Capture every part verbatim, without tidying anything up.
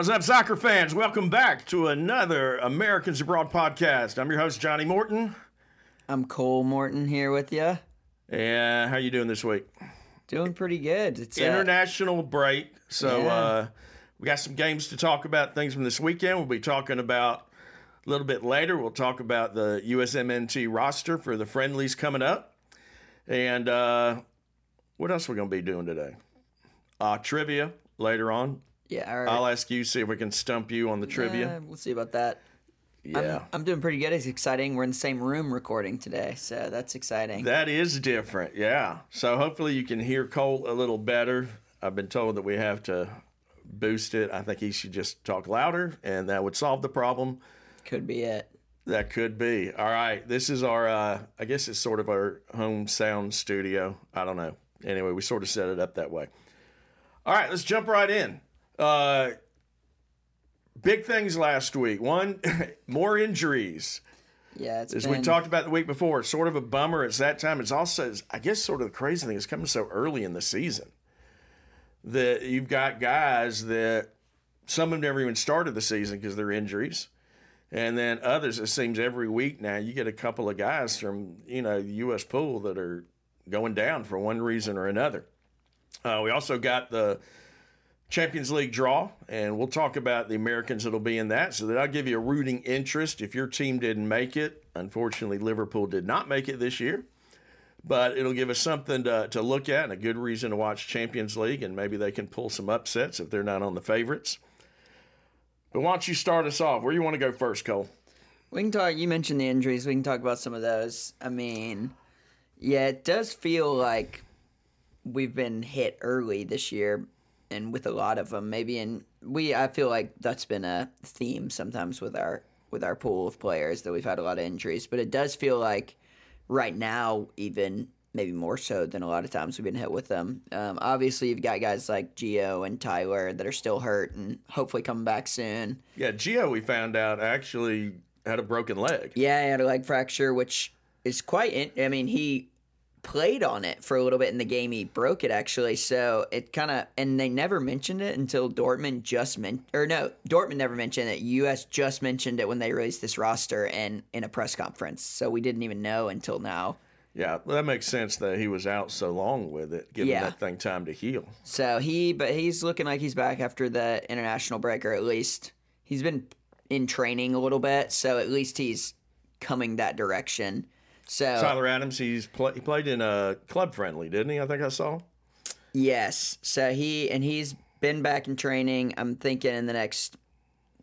What's up, soccer fans? Welcome back to another Americans Abroad podcast. I'm your host, Johnny Morton. I'm Cole Morton here with you. Yeah, how you doing this week? Doing pretty good. It's international a... break, so yeah. uh, we got some games to talk about, things from this weekend. We'll be talking about a little bit later. We'll talk about the U S M N T roster for the friendlies coming up. And uh, what else we're going to be doing today? Uh, trivia later on. Yeah, all right. I'll ask you, see if we can stump you on the trivia. Uh, we'll see about that. Yeah. I'm, I'm doing pretty good. It's exciting. We're in the same room recording today, so that's exciting. That is different, yeah. So hopefully you can hear Cole a little better. I've been told that we have to boost it. I think he should just talk louder, and that would solve the problem. Could be it. That could be. All right, this is our, uh, I guess it's sort of our home sound studio. I don't know. Anyway, we sort of set it up that way. All right, let's jump right in. Uh, big things last week. One, more injuries. Yeah, it's as been... we talked about the week before, sort of a bummer. It's that time. It's also, I guess, sort of the crazy thing is coming so early in the season that you've got guys that some have never even started the season because they're injuries, and then others. It seems every week now you get a couple of guys from you know the U S pool that are going down for one reason or another. Uh, we also got the Champions League draw, and we'll talk about the Americans that'll be in that, so that I'll give you a rooting interest if your team didn't make it. Unfortunately, Liverpool did not make it this year, but it'll give us something to, to look at and a good reason to watch Champions League, and maybe they can pull some upsets if they're not on the favorites. But why don't you start us off? Where do you want to go first, Cole? We can talk. You mentioned the injuries. We can talk about some of those. I mean, yeah, it does feel like we've been hit early this year, and with a lot of them, maybe in we, I feel like that's been a theme sometimes with our with our pool of players that we've had a lot of injuries. But it does feel like right now, even maybe more so than a lot of times we've been hit with them. Um, obviously, you've got guys like Gio and Tyler that are still hurt and hopefully coming back soon. Yeah, Gio, we found out actually had a broken leg. Yeah, he had a leg fracture, which is quite. In, I mean, he. played on it for a little bit in the game. He broke it, actually, so it kind of, and they never mentioned it until Dortmund just meant, or no, Dortmund never mentioned it. U S just mentioned it when they released this roster and in a press conference, so we didn't even know until now. Yeah, well, that makes sense that he was out so long with it, giving yeah. that thing time to heal. So he, but he's looking like he's back after the international break, or at least he's been in training a little bit, so at least he's coming that direction. So Tyler Adams, he's play, he played in a club friendly, didn't he? I think I saw. Yes. So he and he's been back in training. I'm thinking in the next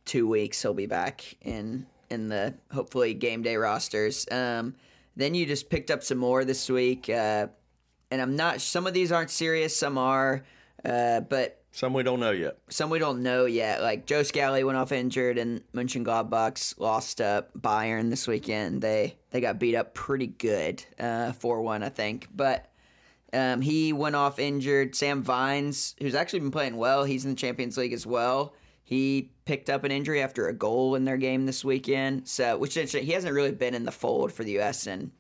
two weeks he'll be back in in the hopefully game day rosters. Um, then you just picked up some more this week, uh, and I'm not. Some of these aren't serious. Some are, uh, but some we don't know yet. Some we don't know yet. Like Joe Scalley went off injured, and Mönchengladbach lost to Bayern this weekend. They. They got beat up pretty good, uh, four one, I think. But um, he went off injured. Sam Vines, who's actually been playing well, he's in the Champions League as well. He picked up an injury after a goal in their game this weekend. So, which he hasn't really been in the fold for the U S in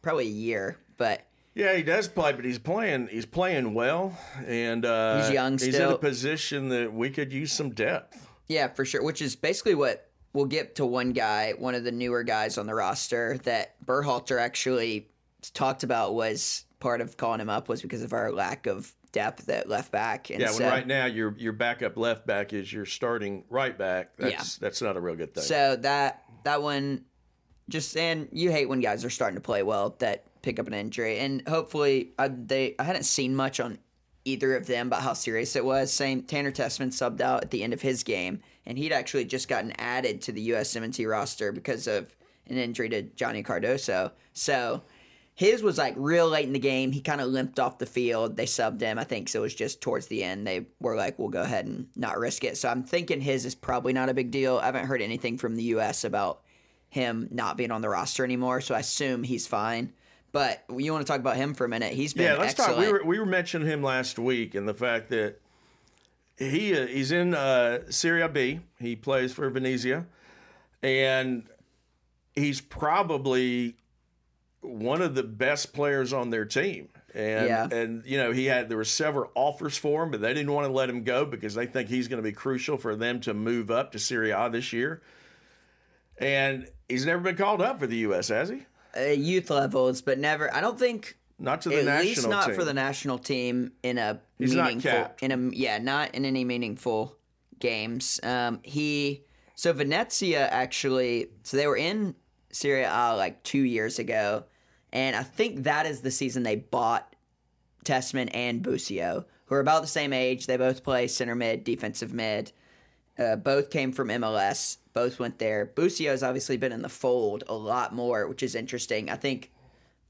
probably a year. But yeah, he does play, but he's playing. He's playing well, and uh, he's young still. He's in a position that we could use some depth. Yeah, for sure. Which is basically what. We'll get to one guy, one of the newer guys on the roster that Berhalter actually talked about was part of calling him up was because of our lack of depth at left back. And yeah, so, when right now your your backup left back is your starting right back. That's yeah. that's not a real good thing. So that that one just and you hate when guys are starting to play well that pick up an injury, and hopefully I, they I hadn't seen much on either of them about how serious it was. Same Tanner Tessman subbed out at the end of his game. And he'd actually just gotten added to the U S M N T roster because of an injury to Johnny Cardoso. So his was like real late in the game. He kind of limped off the field. They subbed him. I think so it was just towards the end. They were like, we'll go ahead and not risk it. So I'm thinking his is probably not a big deal. I haven't heard anything from the U S about him not being on the roster anymore. So I assume he's fine. But you want to talk about him for a minute. He's been yeah, let's excellent. Talk. We were, we were mentioning him last week and the fact that He he's in uh, Serie B. He plays for Venezia, and he's probably one of the best players on their team. And, yeah. and you know, he had there were several offers for him, but they didn't want to let him go because they think he's going to be crucial for them to move up to Serie A this year. And he's never been called up for the U S, has he? Uh, youth levels, but never. I don't think. Not to the At national least not team. for the national team in a He's meaningful. Not capped. In a yeah, not in any meaningful games. Um, he so Venezia actually. So they were in Serie A like two years ago, and I think that is the season they bought Tessman and Busio, who are about the same age. They both play center mid, defensive mid. Uh, both came from M L S. Both went there. Busio's obviously been in the fold a lot more, which is interesting. I think.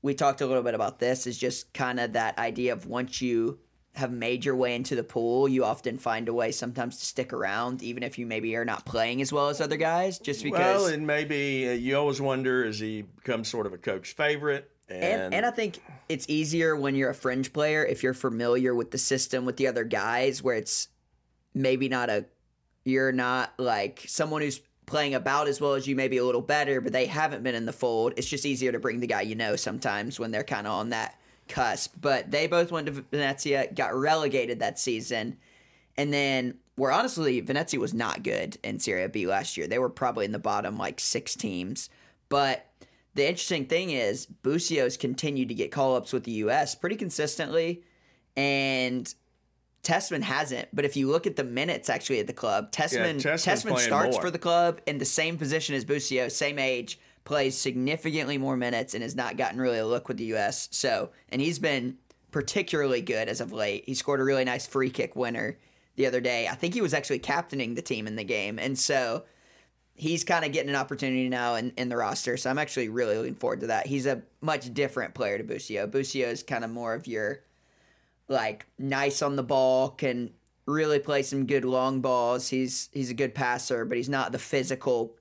We talked a little bit about this, is just kind of that idea of once you have made your way into the pool, you often find a way sometimes to stick around, even if you maybe are not playing as well as other guys, just because... Well, and maybe uh, you always wonder, is he become sort of a coach favorite? And... and and I think it's easier when you're a fringe player, if you're familiar with the system, with the other guys, where it's maybe not a... You're not like someone who's... playing about as well as you, maybe a little better, but they haven't been in the fold. It's just easier to bring the guy you know sometimes when they're kind of on that cusp. But they both went to Venezia, got relegated that season, and then where honestly Venezia was not good in Serie B last year. They were probably in the bottom like six teams. But the interesting thing is Busio's continued to get call-ups with the U S pretty consistently, and Tessman hasn't, but if you look at the minutes actually at the club, Tessman, yeah, Tessman starts more. for the club in the same position as Busio, same age, plays significantly more minutes and has not gotten really a look with the U S. So, and he's been particularly good as of late. He scored a really nice free kick winner the other day. I think he was actually captaining the team in the game. And so he's kind of getting an opportunity now in, in the roster. So I'm actually really looking forward to that. He's a much different player to Busio. Busio is kind of more of your... like nice on the ball, can really play some good long balls. He's he's a good passer, but he's not the physical,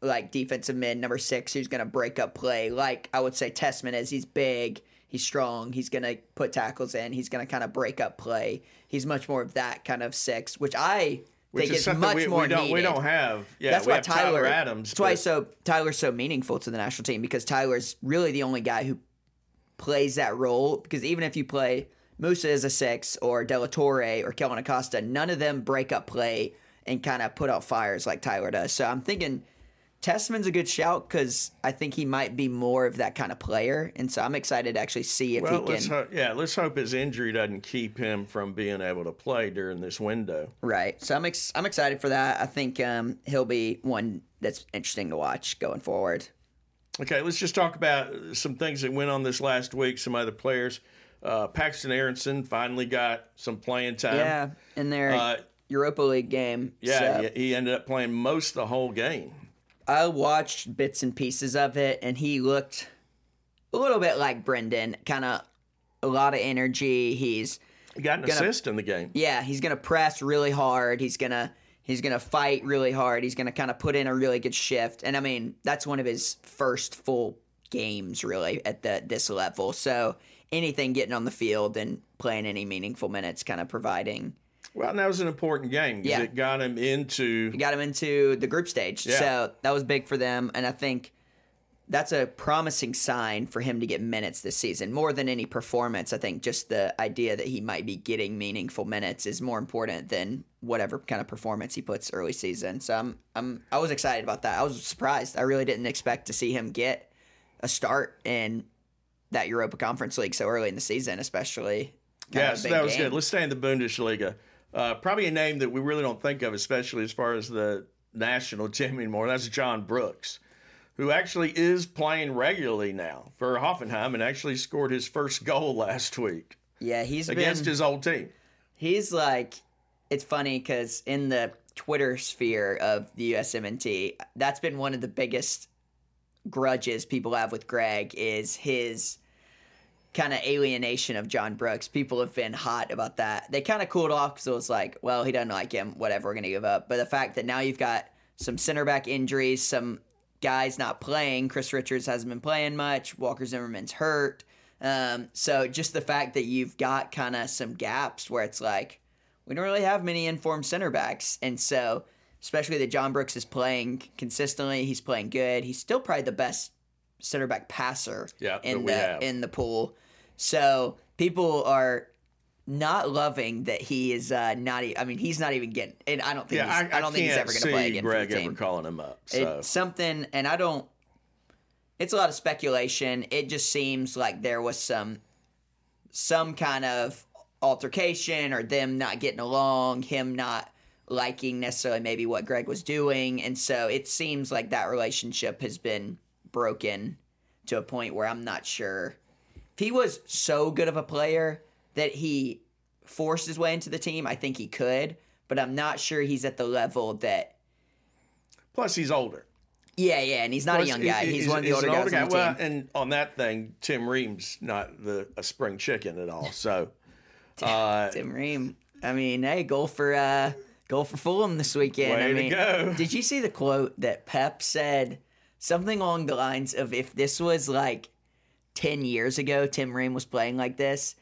like defensive mid number six who's going to break up play. Like I would say Tessman is. He's big, he's strong, he's going to put tackles in, he's going to kind of break up play. He's much more of that kind of six, which I which think is, is much we, more we don't, needed. We don't have. Yeah, that's we why have Tyler, Tyler Adams. That's but... why so Tyler's so meaningful to the national team, because Tyler's really the only guy who plays that role, because even if you play Musa as a six or De La Torre or Kelvin Acosta, none of them break up play and kind of put out fires like Tyler does. So I'm thinking Tessman's a good shout, because I think he might be more of that kind of player. And so I'm excited to actually see if well, he can. Let's ho- yeah, let's hope his injury doesn't keep him from being able to play during this window. Right. So I'm ex- I'm excited for that. I think um, he'll be one that's interesting to watch going forward. Okay, let's just talk about some things that went on this last week, some other players. Uh, Paxton Aronson finally got some playing time. Yeah, in their uh, Europa League game. Yeah, so. He ended up playing most the whole game. I watched bits and pieces of it, and he looked a little bit like Brendan, kind of a lot of energy. He's he got an gonna, assist in the game. Yeah, he's going to press really hard. He's going to... He's going to fight really hard. He's going to kind of put in a really good shift. And, I mean, that's one of his first full games, really, at the, this level. So anything getting on the field and playing any meaningful minutes, kind of providing. Well, and that was an important game because yeah. it got him into. It got him into the group stage. Yeah. So that was big for them. And I think that's a promising sign for him to get minutes this season. More than any performance, I think just the idea that he might be getting meaningful minutes is more important than whatever kind of performance he puts early season. So I'm, I'm, I was excited about that. I was surprised. I really didn't expect to see him get a start in that Europa Conference League so early in the season, especially. Yeah, so that was game. Good. Let's stay in the Bundesliga. Uh, probably a name that we really don't think of, especially as far as the national team anymore. That's John Brooks, who actually is playing regularly now for Hoffenheim and actually scored his first goal last week. Yeah, he's against been, his old team. He's like, it's funny because in the Twitter sphere of the U S M N T, that's been one of the biggest grudges people have with Greg is his kind of alienation of John Brooks. People have been hot about that. They kind of cooled off because it was like, well, he doesn't like him, whatever, we're going to give up. But the fact that now you've got some center back injuries, some guys not playing. Chris Richards hasn't been playing much. Walker Zimmerman's hurt. Um, so just the fact that you've got kind of some gaps where it's like, we don't really have many informed center backs. And so, especially that John Brooks is playing consistently, he's playing good. He's still probably the best center back passer yeah, in the in the pool. So people are not loving that he is uh, not. I mean, he's not even getting. And I don't think. Yeah, he's, I, I don't I think he's ever going to play again for the team. Greg ever calling him up. So. It's something, and I don't. It's a lot of speculation. It just seems like there was some, some kind of altercation, or them not getting along, him not liking necessarily maybe what Greg was doing, and so it seems like that relationship has been broken to a point where I'm not sure. If he was so good of a player that he forced his way into the team, I think he could, but I'm not sure he's at the level that. Plus, he's older. Yeah, yeah, and he's not Plus, a young guy. He's, he's one of the older guys older guy. on the well, team. And on that thing, Tim Ream's not the a spring chicken at all. So, uh, Tim Ream. I mean, hey, goal for uh, goal for Fulham this weekend. Way I mean, to go. Did you see the quote that Pep said? Something along the lines of, if this was like ten years ago, Tim Ream was playing like this,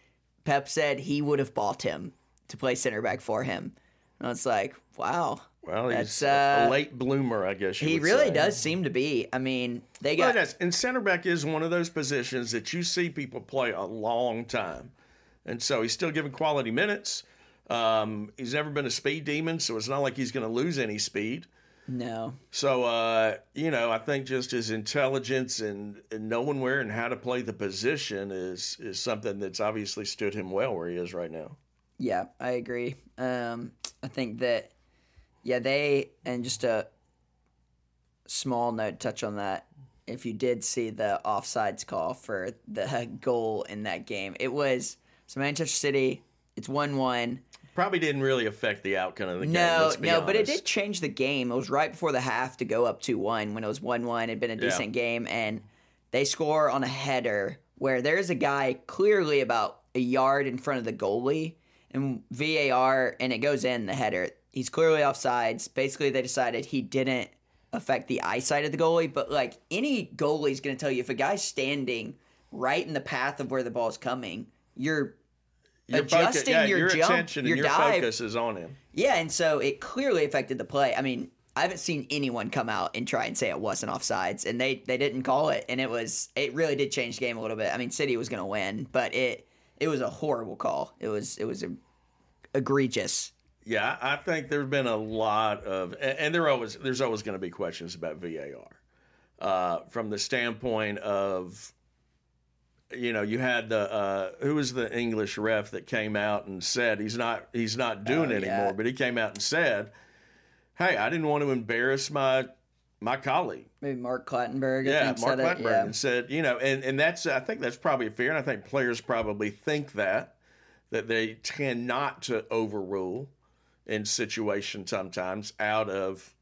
Pep said he would have bought him to play center back for him. And I was like, wow. Well, that's, he's uh, a late bloomer, I guess you He would really say. does seem to be. I mean, they got... Well, and center back is one of those positions that you see people play a long time. And so he's still giving quality minutes. Um, he's never been a speed demon, so it's not like he's going to lose any speed. No. So, uh, you know, I think just his intelligence and, and knowing where and how to play the position is is something that's obviously stood him well where he is right now. Yeah, I agree. Um, I think that, yeah, they, and just a small note touch on that, if you did see the offsides call for the goal in that game, it was, so Manchester City, it's one one. Probably didn't really affect the outcome of the game. No, let's be no, honest. But it did change the game. It was right before the half to go up two one when it was one one. It had been a decent yeah. game, and they score on a header where there's a guy clearly about a yard in front of the goalie, and V A R, and it goes in the header. He's clearly offsides. Basically, they decided he didn't affect the eyesight of the goalie, but like any goalie's going to tell you, if a guy's standing right in the path of where the ball's coming, you're Your adjusting focus, yeah, your, your jump, attention your and your dive. focus is on him. Yeah, and so it clearly affected the play. I mean, I haven't seen anyone come out and try and say it wasn't offsides, and they, they didn't call it, and it was it really did change the game a little bit. I mean, City was going to win, but it it was a horrible call. It was it was a, egregious. Yeah, I think there's been a lot of, and, and there always there's always going to be questions about V A R uh, from the standpoint of. You know, you had the uh, who was the English ref that came out and said he's not he's not doing oh, it anymore, yeah. but he came out and said, "Hey, I didn't want to embarrass my my colleague." Maybe Mark Clattenburg. Yeah, Mark Clattenburg, yeah. and said, you know, and, and that's I think that's probably fair, and I think players probably think that that they tend not to overrule in situations sometimes out of,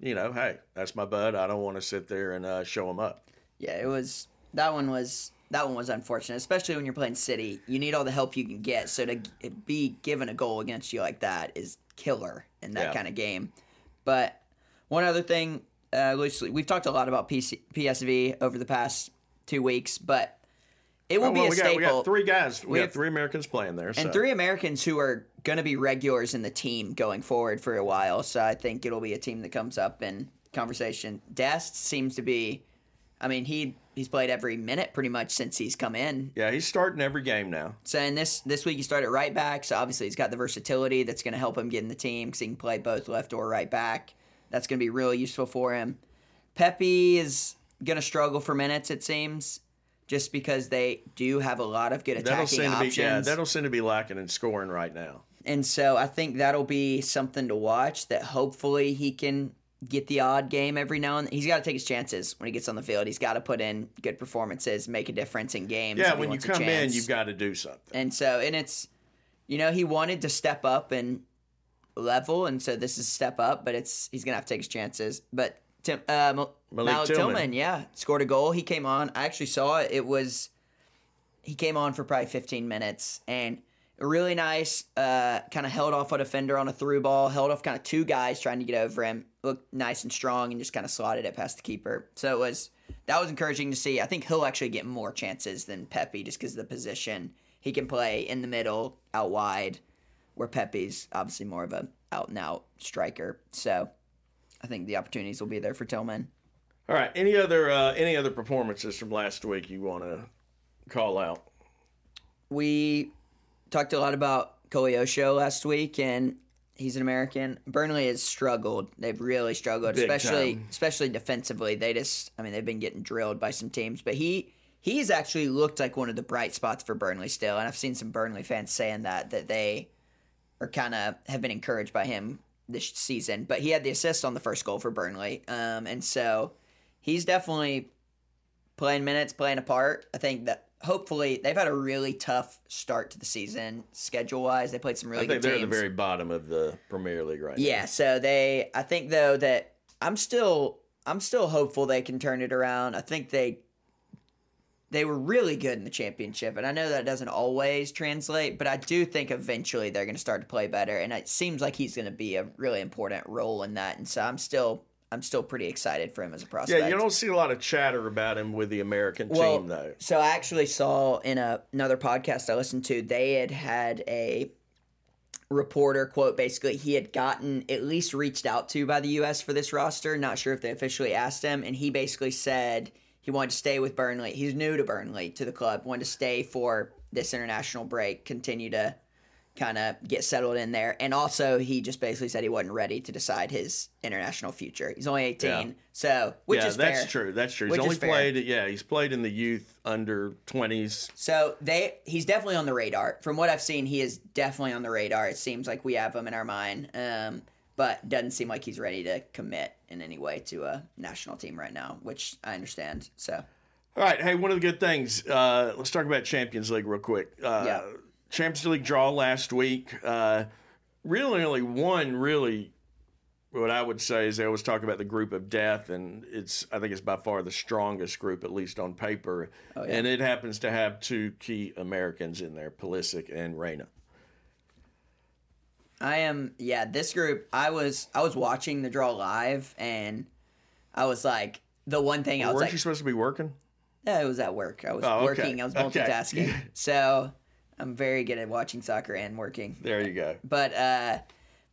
you know, hey, that's my bud. I don't want to sit there and uh, show him up. Yeah, it was that one was. That one was unfortunate, especially when you're playing City. You need all the help you can get, so to g- be given a goal against you like that is killer in that yeah. kind of game. But one other thing, uh, loosely, we've talked a lot about P S V over the past two weeks, but it will oh, well, be a we got, staple. We got three guys. We, we have, have three Americans playing there. And so. three Americans who are going to be regulars in the team going forward for a while, so I think it'll be a team that comes up in conversation. Dest seems to be... I mean, he he's played every minute pretty much since he's come in. Yeah, he's starting every game now. So, and this, this week he started right back, so obviously he's got the versatility that's going to help him get in the team because he can play both left or right back. That's going to be really useful for him. Pepe is going to struggle for minutes, it seems, just because they do have a lot of good attacking that'll options. Be, yeah, that'll seem to be lacking in scoring right now. And so I think that'll be something to watch that hopefully he can – get the odd game every now and then. He's got to take his chances when he gets on the field. He's got to put in good performances, make a difference in games. Yeah, when you come in, you've got to do something. And so, and it's, you know, he wanted to step up and level, and so this is step up, but it's he's going to have to take his chances. But Tim, uh, Malik Tillman, yeah, scored a goal. He came on. I actually saw it. It was, he came on for probably fifteen minutes, and really nice, uh, kind of held off a defender on a through ball, held off kind of two guys trying to get over him, looked nice and strong, and just kind of slotted it past the keeper. So it was that was encouraging to see. I think he'll actually get more chances than Pepe just because of the position. He can play in the middle, out wide, where Pepe's obviously more of a out-and-out striker. So I think the opportunities will be there for Tillman. All right, any other, uh, any other performances from last week you want to call out? we talked a lot about Koyosho last week, and he's an American. Burnley has struggled. They've really struggled, Big especially time. especially defensively. They just, I mean, they've been getting drilled by some teams. But he he's actually looked like one of the bright spots for Burnley still. And I've seen some Burnley fans saying that, that they are kind of have been encouraged by him this season. But he had the assist on the first goal for Burnley. Um, and so he's definitely playing minutes, playing a part. I think that hopefully they've had a really tough start to the season schedule-wise. They played some really good teams. I think they're at the very bottom of the Premier League right now. Yeah, so they I think though that I'm still I'm still hopeful they can turn it around. I think they they were really good in the championship, and I know that doesn't always translate, but I do think eventually they're going to start to play better, and it seems like he's going to be a really important role in that. And so I'm still I'm still pretty excited for him as a prospect. Yeah, you don't see a lot of chatter about him with the American well, team, though. So I actually saw in a, another podcast I listened to, they had had a reporter quote, basically, he had gotten at least reached out to by the U S for this roster. Not sure if they officially asked him. And he basically said he wanted to stay with Burnley. He's new to Burnley, to the club, wanted to stay for this international break, continue to kind of get settled in there. And also he just basically said he wasn't ready to decide his international future. He's only eighteen. Yeah. So, which yeah, is fair. Yeah, that's true. That's true. He's only played, yeah, he's played in the youth under twenties. So they, he's definitely on the radar. From what I've seen, he is definitely on the radar. It seems like we have him in our mind, um, but doesn't seem like he's ready to commit in any way to a national team right now, which I understand. So, all right. Hey, one of the good things, uh, let's talk about Champions League real quick. Uh, yeah. Champions League draw last week. Uh, really only one, really, what I would say is they always talk about the group of death, and it's I think it's by far the strongest group, at least on paper. Oh, yeah. And it happens to have two key Americans in there, Pulisic and Reyna. I am, yeah, this group, I was I was watching the draw live, and I was like, the one thing well, I was weren't like... Weren't you supposed to be working? No, it was at work. I was oh, okay. working. I was multitasking. Okay. So... I'm very good at watching soccer and working. There you go. But uh,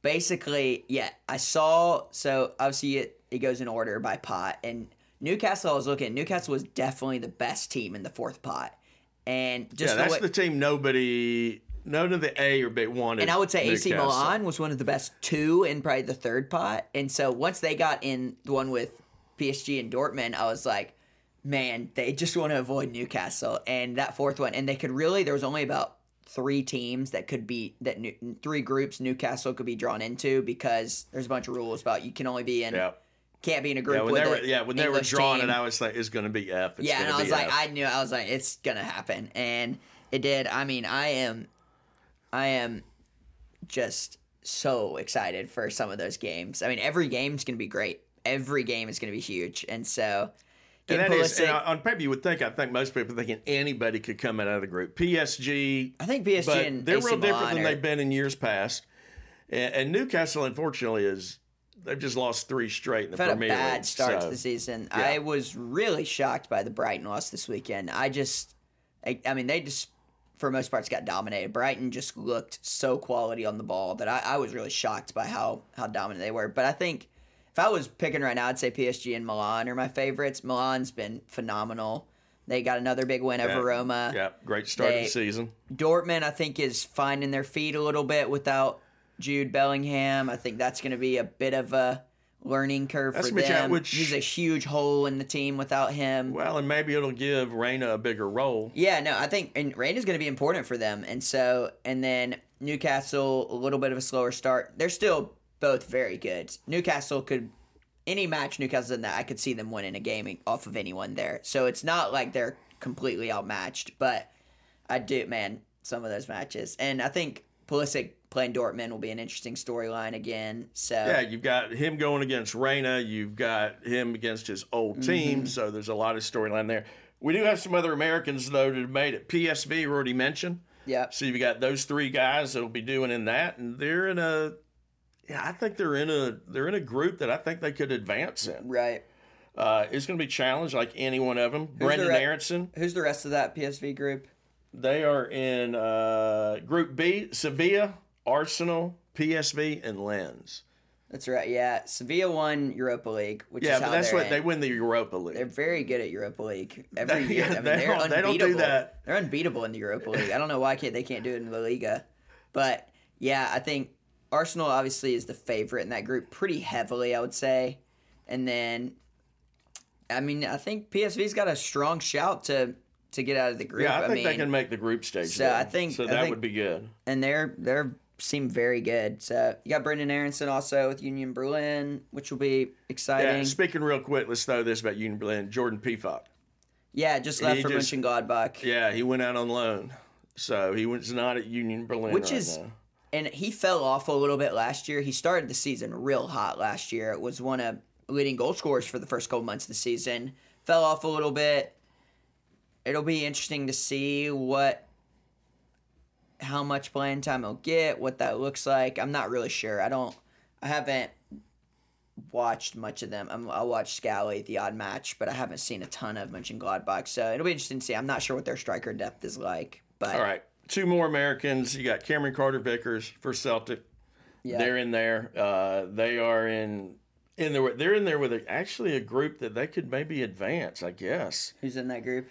basically, yeah, I saw. So obviously, it, it goes in order by pot. And Newcastle, I was looking. Newcastle was definitely the best team in the fourth pot. And just yeah, that's the, way, the team nobody, none of the A or B wanted. And I would say Newcastle. A C Milan was one of the best two in probably the third pot. And so once they got in the one with P S G and Dortmund, I was like, man, they just want to avoid Newcastle and that fourth one. And they could really, there was only about three teams that could be, that new, three groups Newcastle could be drawn into, because there's a bunch of rules about you can only be in, yep. can't be in a group yeah, when with they were, yeah, when English they were drawn team. And I was like, it's going to be F. It's yeah, and I was like, F. I knew, I was like, it's going to happen. And it did. I mean, I am, I am just so excited for some of those games. I mean, every game's going to be great. Every game is going to be huge. And so... And that is, and on paper you would think, I think most people thinking anybody could come out of the group. P S G. I think P S G but and they're A C real Milan different than or... they've been in years past. And, and Newcastle, unfortunately, is they've just lost three straight in the Premier League. It's had a bad start so, to the season. Yeah. I was really shocked by the Brighton loss this weekend. I just, I, I mean, they just, for most parts, got dominated. Brighton just looked so quality on the ball that I, I was really shocked by how, how dominant they were. But I think... If I was picking right now, I'd say P S G and Milan are my favorites. Milan's been phenomenal. They got another big win yeah. over Roma. Yeah, great start they, of the season. Dortmund, I think, is finding their feet a little bit without Jude Bellingham. I think that's going to be a bit of a learning curve that's for them. Out, which, He's a huge hole in the team without him. Well, and maybe it'll give Reyna a bigger role. Yeah, no, I think and Reyna's going to be important for them. And so, and then Newcastle, a little bit of a slower start. They're still... Both very good. Newcastle could, any match Newcastle in that, I could see them winning a game off of anyone there. So it's not like they're completely outmatched, but I do, man, some of those matches. And I think Pulisic playing Dortmund will be an interesting storyline again. So yeah, you've got him going against Reyna. You've got him against his old team. Mm-hmm. So there's a lot of storyline there. We do have some other Americans, though, that have made it. P S V, we already mentioned. Yeah. So you've got those three guys that will be doing in that, and they're in a... Yeah, I think they're in a they're in a group that I think they could advance in. Right. Uh, it's going to be challenged like any one of them. Who's Brendan the re- Aronson. Who's the rest of that P S V group? They are in uh, Group B, Sevilla, Arsenal, P S V, and Lens. That's right, yeah. Sevilla won Europa League, which yeah, is how that's what in. They win the Europa League. They're very good at Europa League every they, year. I mean, they they're unbeatable. They don't do that. They're unbeatable in the Europa League. I don't know why can't, they can't do it in La Liga. But, yeah, I think Arsenal obviously is the favorite in that group pretty heavily, I would say. And then, I mean, I think P S V's got a strong shout to to get out of the group. Yeah, I think I mean, they can make the group stage. So, I think, so I that think, would be good. And they're they're... seem very good. So you got Brendan Aronson also with Union Berlin, which will be exciting. Yeah, speaking real quick, let's throw this about Union Berlin. Jordan Pifok. Yeah, just left he for Mönchengladbach. Yeah, he went out on loan. So he was not at Union Berlin Which right is, now. And he fell off a little bit last year. He started the season real hot last year. It was one of leading goal scorers for the first couple months of the season. Fell off a little bit. It'll be interesting to see what how much playing time he'll get, what that looks like. I'm not really sure. I don't, I haven't watched much of them. I'm, I'll watch Scalley, the odd match, but I haven't seen a ton of Mönchengladbach. So it'll be interesting to see. I'm not sure what their striker depth is like. But all right, two more Americans. You got Cameron Carter-Vickers for Celtic. Yeah. They're in there. Uh, they are in, in there. They're in there with a, actually a group that they could maybe advance, I guess. Who's in that group?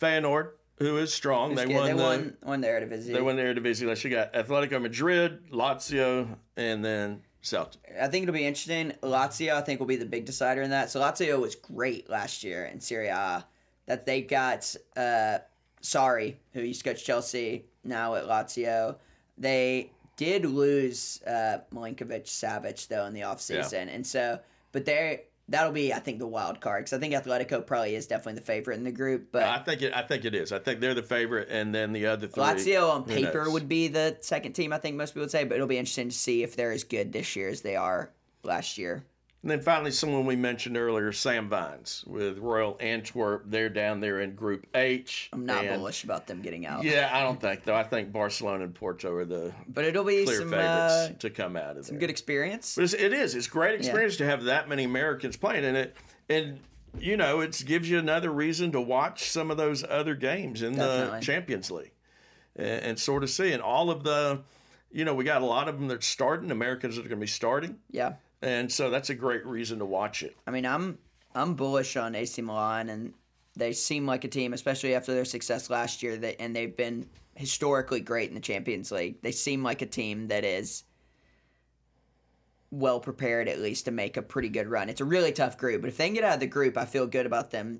Feyenoord. Who is strong. They won, they won the, won the Eredivisie. They won the Eredivisie. Like, you got Atletico Madrid, Lazio, and then Celtic. I think it'll be interesting. Lazio, I think, will be the big decider in that. So Lazio was great last year in Serie A. That they got uh, Sarri, who used to coach Chelsea, now at Lazio. They did lose uh, Milinkovic-Savic, though, in the offseason. Yeah. And so, but they That'll be, I think, the wild card because I think Atletico probably is definitely the favorite in the group. But I think it. I think it is. I think they're the favorite, and then the other three. Lazio on paper would be the second team. I think most people would say, but it'll be interesting to see if they're as good this year as they are last year. And then finally, someone we mentioned earlier, Sam Vines with Royal Antwerp. They're down there in Group H. I'm not and, bullish about them getting out. Yeah, I don't think though. I think Barcelona and Porto are the but it'll be clear some, favorites uh, to come out of some there. Good experience. But it's, it is. It's great experience yeah. to have that many Americans playing in it, and you know it gives you another reason to watch some of those other games in Definitely. the Champions League, and, and sort of see. And all of the, you know, we got a lot of them that's starting. Americans that are going to be starting. Yeah. And so that's a great reason to watch it. I mean, I'm I'm bullish on A C Milan, and they seem like a team, especially after their success last year, that, and they've been historically great in the Champions League. They seem like a team that is well-prepared, at least, to make a pretty good run. It's a really tough group, but if they can get out of the group, I feel good about them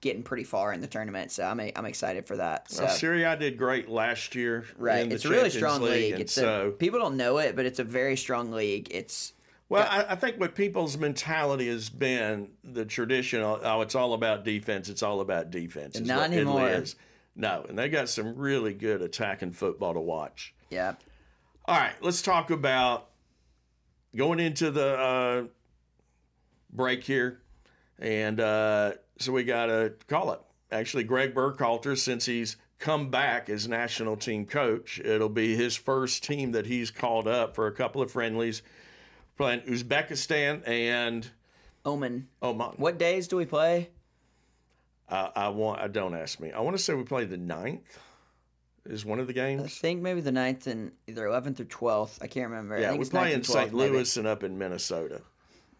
getting pretty far in the tournament, so I'm a, I'm excited for that. So. Well, Serie A did great last year. Right, in the it's a really strong league. league. It's so, a, people don't know it, but it's a very strong league. It's Well, I, I think what people's mentality has been, the traditional, oh, it's all about defense, it's all about defense. Is not anymore. Is. No, and they got some really good attacking football to watch. Yeah. All right, let's talk about going into the uh, break here. And uh, so we got a call-up. Actually, Greg Berhalter, since he's come back as national team coach, it'll be his first team that he's called up for a couple of friendlies. Playing Uzbekistan and Oman. Oman. What days do we play? Uh, I want. I don't ask me. I want to say we play the ninth is one of the games. I think maybe the ninth and either eleventh or twelfth. I can't remember. Yeah, we play in Saint Louis and up in Minnesota.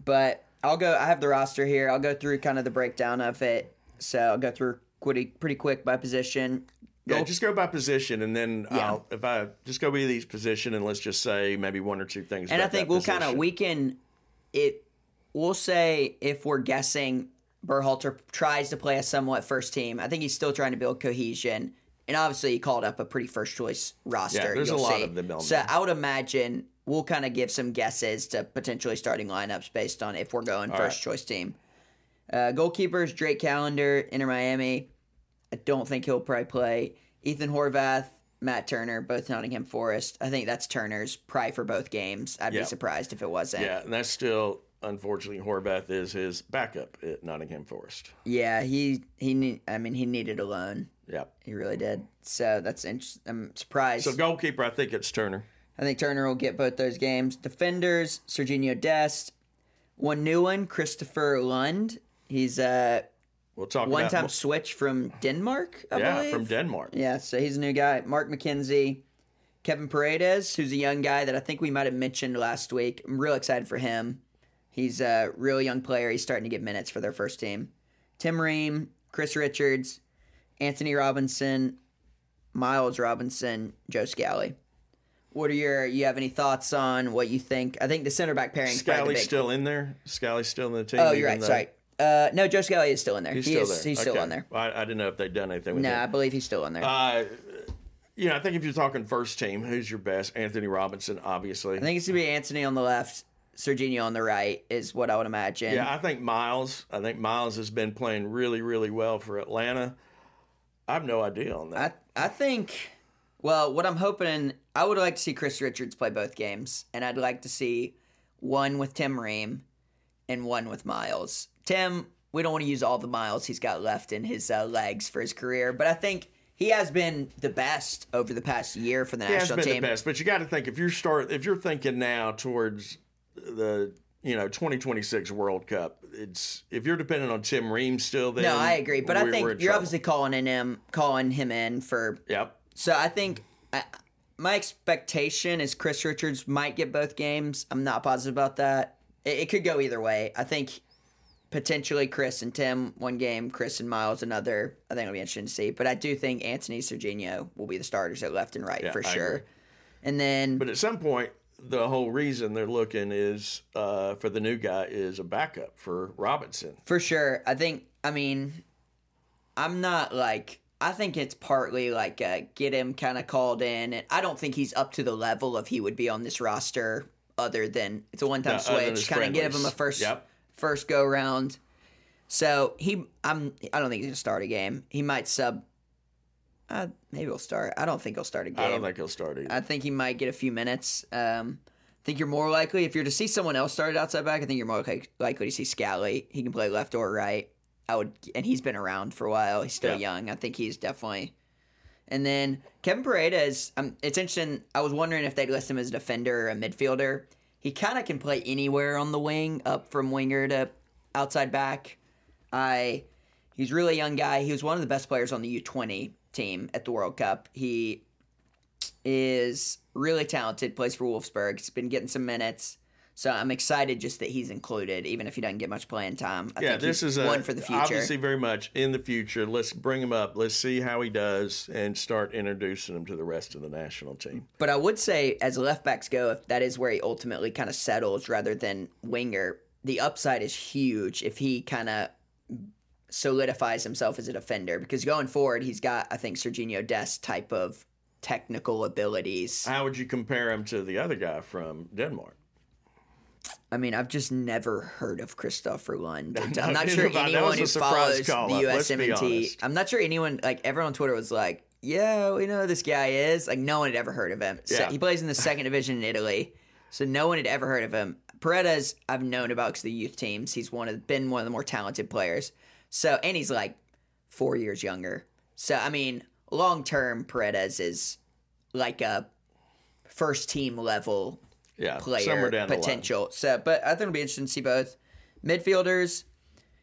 But I'll go. I have the roster here. I'll go through kind of the breakdown of it. So I'll go through pretty pretty quick by position. Yeah, just go by position, and then yeah. I'll, if I just go by each position, and let's just say maybe one or two things. And about I think that we'll kind of we can it. We'll say if we're guessing, Berhalter tries to play a somewhat first team. I think he's still trying to build cohesion, and obviously he called up a pretty first choice roster. Yeah, there's you'll a lot see. of them. So I would imagine we'll kind of give some guesses to potentially starting lineups based on if we're going All first right. choice team. Uh, goalkeepers: Drake Callender, Inter Miami. I don't think he'll probably play. Ethan Horvath, Matt Turner, both Nottingham Forest. I think that's Turner's probably for both games. I'd yeah. be surprised if it wasn't. Yeah, and that's still, unfortunately, Horvath is his backup at Nottingham Forest. Yeah, he he. I mean, he needed a loan. Yeah, he really did. So that's interesting. I'm surprised. So goalkeeper, I think it's Turner. I think Turner will get both those games. Defenders: Serginho Dest. One new one, Christopher Lund. He's a. Uh, We'll talk One about time mo- switch from Denmark, I yeah, believe. Yeah, from Denmark. Yeah, so he's a new guy. Mark McKenzie, Kevin Paredes, who's a young guy that I think we might have mentioned last week. I'm real excited for him. He's a real young player. He's starting to get minutes for their first team. Tim Ream, Chris Richards, Anthony Robinson, Miles Robinson, Joe Scalley. What are your? You have any thoughts on what you think? I think the center back pairing. Scalley's still in there. Scalley's still in the team. Oh, you're right. Though... Sorry. Uh, no, Joe Scalley is still in there. He's he still is, there. He's okay. still on there. I, I didn't know if they'd done anything with no, him. No, I believe he's still on there. Uh, you know, I think if you're talking first team, who's your best? Anthony Robinson, obviously. I think it's gonna be Anthony on the left, Serginho on the right is what I would imagine. Yeah, I think Miles. I think Miles has been playing really, really well for Atlanta. I have no idea on that. I I think. Well, what I'm hoping, I would like to see Chris Richards play both games, and I'd like to see one with Tim Ream and one with Miles. Tim, we don't want to use all the miles he's got left in his uh, legs for his career, but I think he has been the best over the past year for the he national team. He has been team. the best, but you got to think if you're start if you're thinking now towards the you know twenty twenty-six World Cup, it's if you're dependent on Tim Ream still, then no, I agree, but I think you're trouble. obviously calling in him calling him in for yep. So I think I, my expectation is Chris Richards might get both games. I'm not positive about that. It, it could go either way. I think potentially Chris and Tim one game, Chris and Miles another. I think it'll be interesting to see. But I do think Anthony Serginho will be the starters at left and right yeah, for I sure. Agree. And then, but at some point, the whole reason they're looking is uh, for the new guy is a backup for Robinson. For sure. I think. I mean, I'm not like. I think it's partly like uh, get him kind of called in. And I don't think he's up to the level of he would be on this roster other than it's a one-time no, switch. Kind of give him a first yep. first go-round. So he, I'm, I don't think he's going to start a game. He might sub. Uh, maybe he'll start. I don't think he'll start a game. I don't think he'll start either. I think he might get a few minutes. Um, I think you're more likely, if you're to see someone else start at outside back, I think you're more li- likely to see Scalley. He can play left or right. I would, and he's been around for a while. He's still yeah. young. I think he's definitely. And then Kevin Paredes, um, it's interesting. I was wondering if they'd list him as a defender or a midfielder. He kind of can play anywhere on the wing, up from winger to outside back. I, he's a really young guy. He was one of the best players on the U twenty team at the World Cup. He is really talented. Plays for Wolfsburg. He's been getting some minutes. So I'm excited just that he's included, even if he doesn't get much playing time. I yeah, think this he's is a, one for the future. Obviously, very much in the future. Let's bring him up. Let's see how he does, and start introducing him to the rest of the national team. But I would say, as left backs go, if that is where he ultimately kind of settles, rather than winger, the upside is huge if he kind of solidifies himself as a defender. Because going forward, he's got, I think, Serginho Dest type of technical abilities. How would you compare him to the other guy from Denmark? I mean, I've just never heard of Christopher Lund. I'm not sure anyone who follows the U S M N T. I'm not sure anyone, like, everyone on Twitter was like, yeah, we know who this guy is. Like, no one had ever heard of him. Yeah. So he plays in the second division in Italy, so no one had ever heard of him. Paredes, I've known about because the youth teams. He's one of been one of the more talented players. So, and he's, like, four years younger. So, I mean, long-term, Paredes is, like, a first-team level Yeah, player somewhere down potential. The line. So, but I think it'll be interesting to see both midfielders.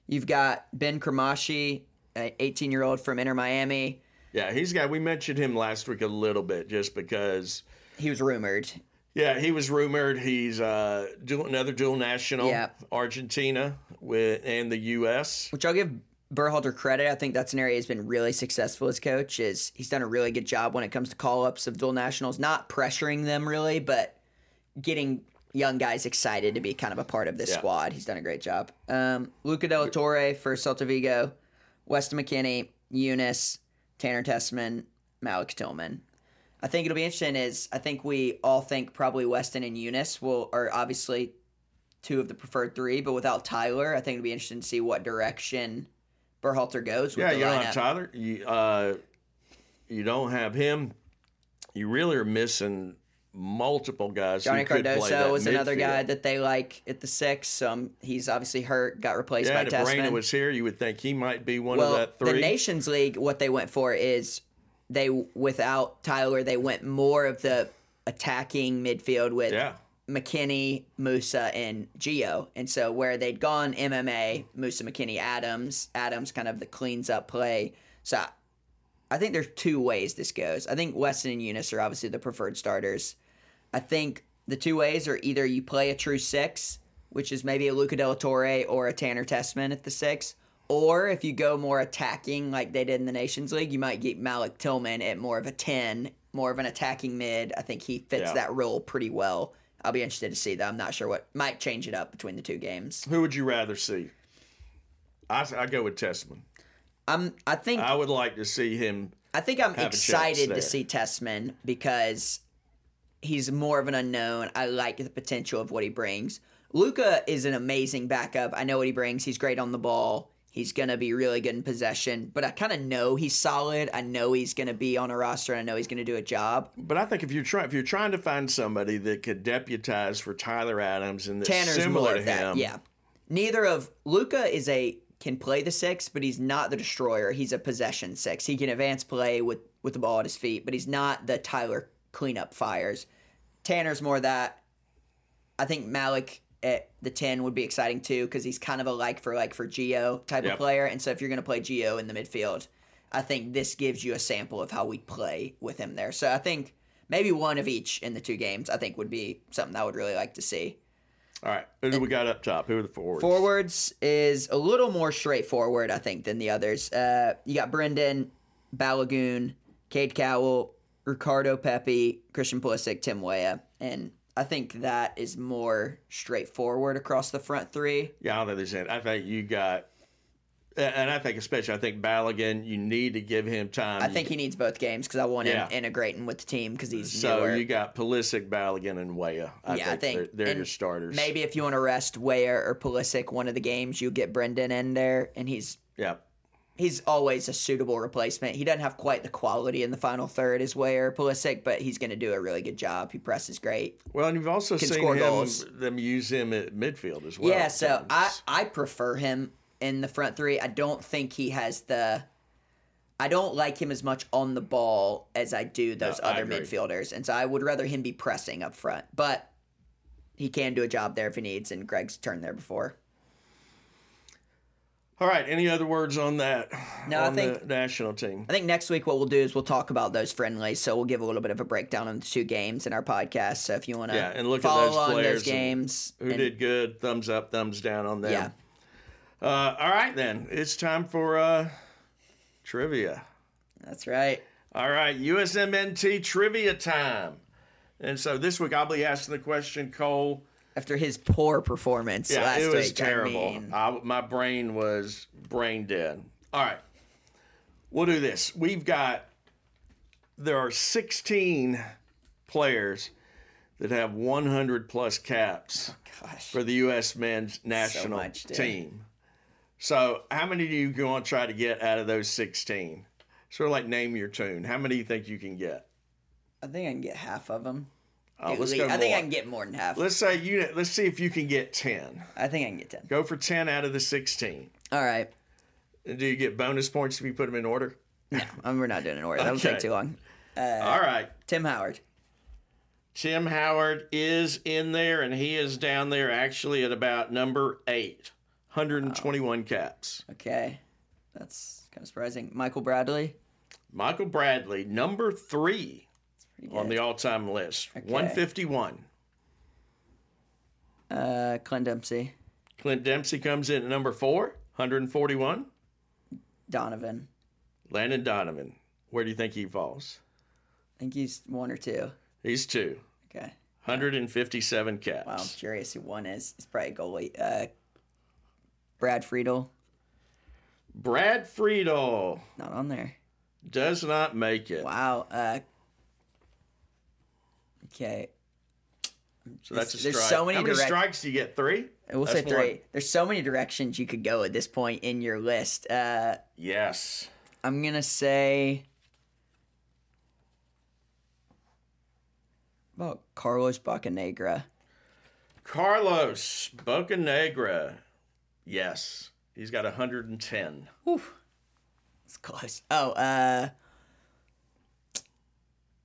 You've got Ben Kramashi, an eighteen-year-old from Inter Miami. Yeah, he's got. We mentioned him last week a little bit, just because he was rumored. Yeah, he was rumored. He's uh, dual, another dual national, yeah. Argentina with and the U S Which I'll give Berhalter credit. I think that's an area he's been really successful as coach. Is he's done a really good job when it comes to call-ups of dual nationals, not pressuring them really, but getting young guys excited to be kind of a part of this yeah. squad. He's done a great job. Um, Luca Della Torre for Celta Vigo, Weston McKennie, Eunice, Tanner Tessman, Malik Tillman. I think it'll be interesting is I think we all think probably Weston and Eunice will are obviously two of the preferred three, but without Tyler, I think it'll be interesting to see what direction Berhalter goes with yeah, the you lineup. Don't have Tyler. You, uh, you don't have him. You really are missing multiple guys. Johnny Cardoso was midfield. Another guy that they like at the six. Um, he's obviously hurt, got replaced yeah, by Tessman. Yeah, if Reyna was here, you would think he might be one well, of that three. The Nations League, what they went for is they, without Tyler, they went more of the attacking midfield with yeah. McKennie, Musa, and Gio. And so where they'd gone M M A, Musa, McKennie, Adams, Adams kind of the cleans up play. So I think there's two ways this goes. I think Weston and Younis are obviously the preferred starters. I think the two ways are either you play a true six, which is maybe a Luca Della Torre or a Tanner Tessman at the six, or if you go more attacking like they did in the Nations League, you might get Malik Tillman at more of a ten, more of an attacking mid. I think he fits yeah. that role pretty well. I'll be interested to see that. I'm not sure what might change it up between the two games. Who would you rather see? I, I go with Tessman. I'm. I think I would like to see him. I think I'm excited to see Tessman because he's more of an unknown. I like the potential of what he brings. Luca is an amazing backup. I know what he brings. He's great on the ball. He's going to be really good in possession, but I kind of know he's solid. I know he's going to be on a roster, and I know he's going to do a job. But I think if you're trying if you're trying to find somebody that could deputize for Tyler Adams and that's Tanner's similar to that. him, yeah. Neither of Luca is a can play the six, but he's not the destroyer. He's a possession six. He can advance play with with the ball at his feet, but he's not the Tyler cleanup fires. Tanner's more that. I think Malik at the ten would be exciting too, because he's kind of a like for like for Gio type yep. of player. And so if you're going to play Gio in the midfield, I think this gives you a sample of how we play with him there. So I think maybe one of each in the two games, I think would be something I would really like to see. All right. Who do and we got up top? Who are the forwards? Forwards is a little more straightforward, I think, than the others. Uh, you got Brendan, Balogun, Cade Cowell, Ricardo Pepi, Christian Pulisic, Tim Weah, and I think that is more straightforward across the front three. Yeah, I don't think there's any. I think you got, and I think especially, I think Balogun, you need to give him time. I think you, he needs both games because I want yeah. him integrating with the team because he's so newer. You got Pulisic, Balogun, and Weah. I yeah, think, I think they're, they're and your starters. Maybe if you want to rest Weah or Pulisic one of the games, you get Brendan in there, and he's yeah. He's always a suitable replacement. He doesn't have quite the quality in the final third as Weah or Pulisic, but he's going to do a really good job. He presses great. Well, and you've also Can seen him, goals. them use him at midfield as well. Yeah, so I, I prefer him in the front three. I don't think he has the – I don't like him as much on the ball as I do those no, other midfielders, and so I would rather him be pressing up front. But he can do a job there if he needs, and Greg's turned there before. All right, any other words on that, no, on I think, the national team? I think next week what we'll do is we'll talk about those friendlies, so we'll give a little bit of a breakdown on the two games in our podcast. So if you want to yeah, and look follow at those on players those games. Who and, did good, thumbs up, thumbs down on them. Yeah. Uh, all right, then. It's time for uh, trivia. That's right. All right, U S M N T trivia time. And so this week I'll be asking the question, Cole, after his poor performance yeah, last week. Yeah, it was week. terrible. I mean, I, my brain was brain dead. All right. We'll do this. We've got, there are sixteen players that have one hundred plus caps oh, for the U S men's national so much, team. So how many do you going to try to get out of those sixteen? Sort of like name your tune. How many do you think you can get? I think I can get half of them. Uh, let's go I more. think I can get more than half. Let's say you. Let's see if you can get ten. I think I can get ten. Go for ten out of the sixteen. All right. Do you get bonus points if you put them in order? No, we're not doing it in order. Okay. That would take too long. Uh, All right. Tim Howard. Tim Howard is in there, and he is down there actually at about number eight. one hundred twenty-one oh. caps. Okay. That's kind of surprising. Michael Bradley. Michael Bradley, number three. On the all-time list, okay. one fifty-one. Uh, Clint Dempsey. Clint Dempsey comes in at number four, one forty-one. Donovan. Landon Donovan. Where do you think he falls? I think he's one or two. He's two. Okay. one fifty-seven caps. Wow, I'm curious who one is. It's probably a goalie. Uh, Brad Friedel. Brad Friedel. Not on there. Does not make it. Wow. Uh, Okay. So that's a strike. There's so many How many direc- strikes do you get? Three? We'll that's say three. One. There's so many directions you could go at this point in your list. Uh, yes. I'm going to say about Carlos Bocanegra. Carlos Bocanegra. Yes. He's got one hundred ten. Whew. That's close. Oh, uh...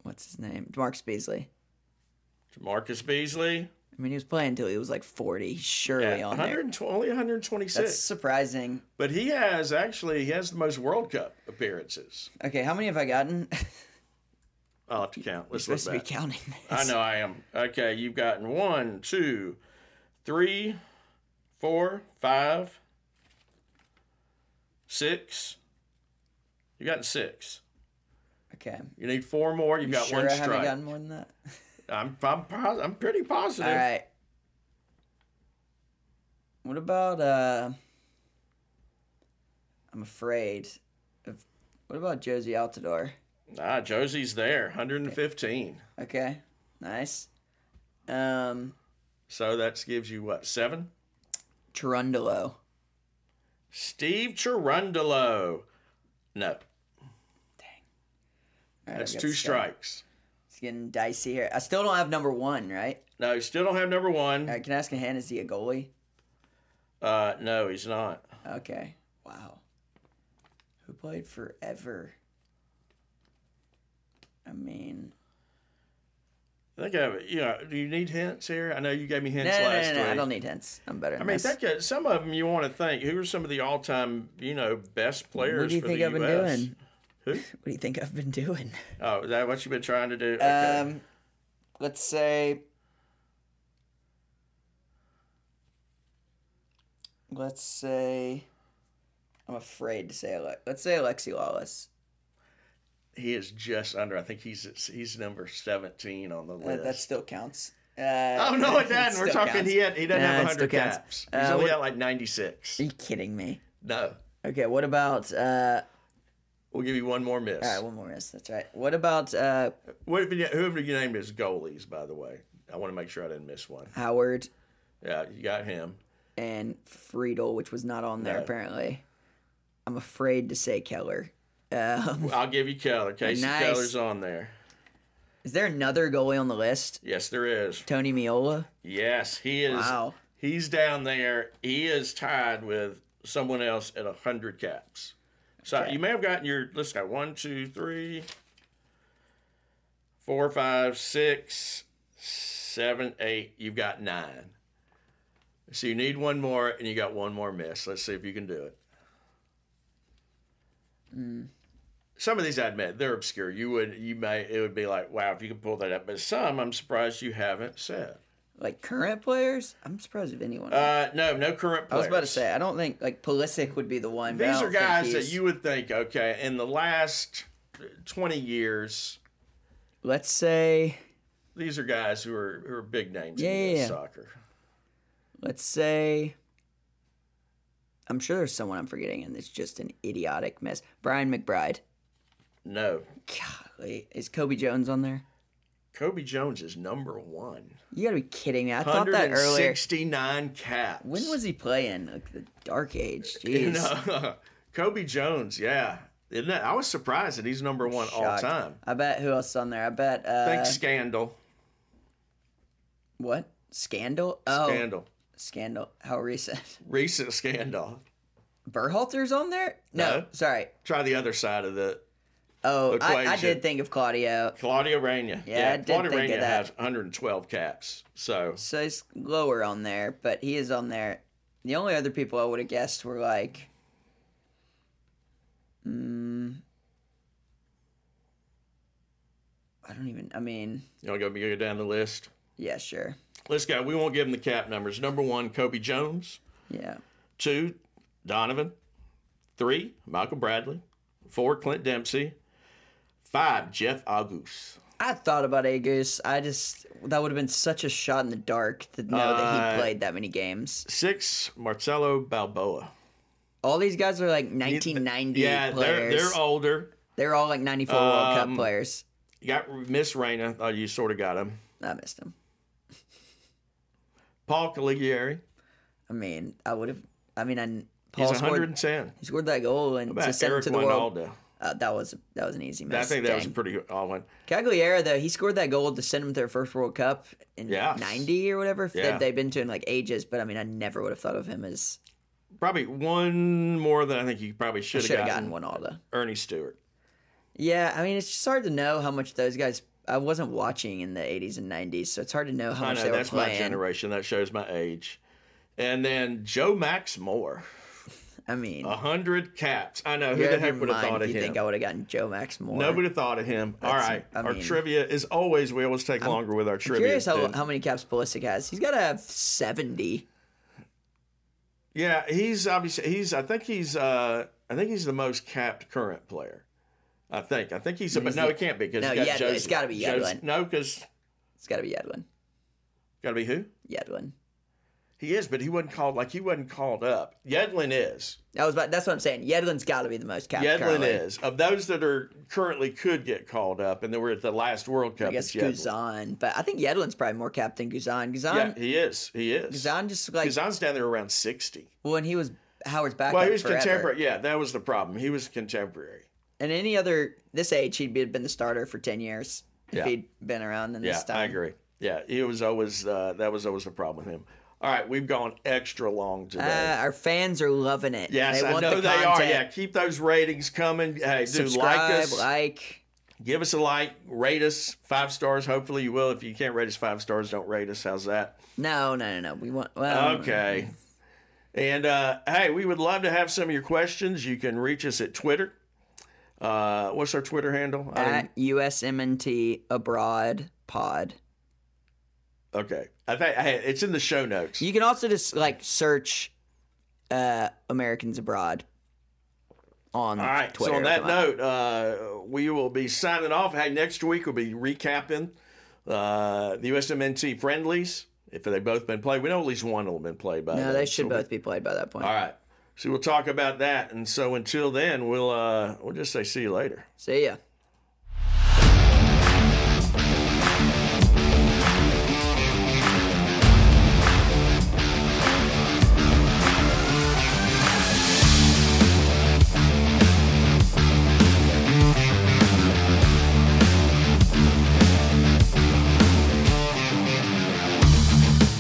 what's his name? Marcus Beasley. Marcus Beasley. I mean, he was playing until he was like forty, surely yeah, on there. Only one hundred twenty-six. That's surprising. But he has, actually, he has the most World Cup appearances. Okay, how many have I gotten? I'll have to count. Let's You're supposed look to be counting this. I know I am. Okay, you've gotten one, two, three, four, five, six. You've gotten six. Okay. You need four more. You've you got sure one strike. I haven't gotten more than that? I'm I'm pos- I'm pretty positive. All right. What about uh? I'm afraid. Of, what about Josie Altidore? Ah, Josie's there. one hundred fifteen. Okay. okay. Nice. Um. So that gives you what, seven? Cherundolo. Steve Cherundolo. No. Dang. Right, that's two strikes. It's getting dicey here. I still don't have number one, right? No, you still don't have number one. Right, can I ask a hand? Is he a goalie? Uh, no, he's not. Okay. Wow. Who played forever? I mean, I think I have. You know, do you need hints here? I know you gave me hints no, no, last no, no, week. No, I don't need hints. I'm better. Than I mean, that could, some of them you want to think. Who are some of the all-time, you know, best players for the U S? What do you think I've been doing? Who? What do you think I've been doing? Oh, is that what you've been trying to do? Okay. Um, let's say, let's say, I'm afraid to say, let's say Alexi Lawless. He is just under. I think he's he's number seventeen on the list. Uh, that still counts. Uh, oh no, it doesn't. We're talking. Counts. He had, he doesn't no, have one hundred caps. He's uh, only what, at like ninety-six. Are you kidding me? No. Okay. What about? Uh, We'll give you one more miss. All right, one more miss. That's right. What about... Uh, what, whoever you named as goalies, by the way. I want to make sure I didn't miss one. Howard. Yeah, you got him. And Friedel, which was not on there, no. apparently. I'm afraid to say Keller. Um, well, I'll give you Keller. Casey nice. Keller's on there. Is there another goalie on the list? Yes, there is. Tony Meola? Yes, he is. Wow. He's down there. He is tied with someone else at one hundred caps. So okay. You may have gotten your, let's go, one, two, three, four, five, six, seven, eight. You've got nine. So you need one more, and you got one more miss. Let's see if you can do it. Mm. Some of these, I admit, they're obscure. You would, you may, it would be like, wow, if you can pull that up. But some, I'm surprised you haven't said. Like current players? I'm surprised if anyone. Uh, no, no current players. I was about to say, I don't think, like, Pulisic would be the one. These are guys that you would think, okay, in the last twenty years. Let's say. These are guys who are who are big names yeah, in yeah. soccer. Let's say. I'm sure there's someone I'm forgetting, and it's just an idiotic mess. Brian McBride. No. Golly. Is Kobe Jones on there? Kobe Jones is number one. You gotta be kidding me! I thought that earlier. sixty-nine caps. When was he playing? Like the dark age. Jeez. You know, Kobe Jones, yeah. Isn't that, I was surprised that he's number one Shocked. all time. I bet who else is on there? I bet. Uh, Think Scandal. What Scandal? Oh, Scandal. Scandal. How recent? Recent Scandal. Berhalter's on there? No, no. Sorry. Try the other side of the. Oh, I, I did think of Claudio. Claudio Reyna. Yeah, yeah I did Claudio think Reyna of that. has one hundred twelve caps, so. So he's lower on there, but he is on there. The only other people I would have guessed were like, um, I don't even. I mean, you want to go down the list? Yeah, sure. Let's go. We won't give him the cap numbers. Number one, Kobe Jones. Yeah. Two, Donovan. Three, Michael Bradley. Four, Clint Dempsey. Five, Jeff Agus. I thought about Agus. I just, that would have been such a shot in the dark to know uh, that he played that many games. Six, Marcelo Balboa. All these guys are like nineteen ninety yeah, players. Yeah, they're, they're older. They're all like ninety-four um, World Cup players. You got Miss Reyna. Oh, you sort of got him. I missed him. Paul Caligieri. I mean, I would have, I mean, I, Paul he's one hundred ten. Scored, he scored that goal and to send it to the world. Ronaldo? Uh, that was that was an easy miss. I think that Dang. was a pretty good all one. Cagliari, though, he scored that goal to send them to their first World Cup in yes. ninety or whatever. Yeah. They've, they've been to in like ages, but I mean, I never would have thought of him as. Probably one more than I think you probably should have gotten. Should have gotten one all, though. Ernie Stewart. Yeah, I mean, it's just hard to know how much those guys. I wasn't watching in the eighties and nineties, so it's hard to know how I much know, they were that's playing. That's my generation. That shows my age. And then Joe Max Moore. I mean, a hundred caps. I know who the heck would have thought of him. You think I would have gotten Joe Max Moore? Nobody thought of him. That's, All right, I mean, our trivia is always we always take I'm, longer with our trivia. I'm curious how, how many caps Pulisic has. He's got to have seventy. Yeah, he's obviously he's. I think he's. Uh, I think he's the most capped current player. I think. I think he's. But no, it can't be because no, Yed- it's got to be Yedlin. Jose, no, because it's got to be Yedlin. Got to be who? Yedlin. He is, but he wasn't called like he wasn't called up. Yedlin is. I was about, that's what I'm saying. Yedlin's got to be the most capped. Yedlin currently. is of those that are currently could get called up, and then we're at the last World Cup. I guess Guzan, but I think Yedlin's probably more capped than Guzan. Guzan, yeah, he is. He is. Guzan just like Guzan's down there around sixty. Well, when he was Howard's back. Well, he was forever. Contemporary. Yeah, that was the problem. He was contemporary. And any other this age, he'd been the starter for ten years if yeah. he'd been around in yeah, this time. I agree. Yeah, he was always uh, that was always the problem with him. All right, we've gone extra long today. Uh, our fans are loving it. Yes, they I want know the they are. Yeah, keep those ratings coming. Hey, do like us. like. Give us a like. Rate us five stars. Hopefully you will. If you can't rate us five stars, don't rate us. How's that? No, no, no, no. We want... Well, okay. And, uh, hey, we would love to have some of your questions. You can reach us at Twitter. Uh, what's our Twitter handle? At U S M N T Abroad Pod. Okay. I think hey, it's in the show notes. You can also just like search uh, Americans Abroad on Twitter. All right. Twitter so on that note, uh, we will be signing off. Hey, next week we'll be recapping uh, the U S M N T friendlies. If they've both been played, we know at least one will have been played by. No, they should both be played by that point. All right. So we'll talk about that. And so until then, we'll uh, we'll just say see you later. See ya.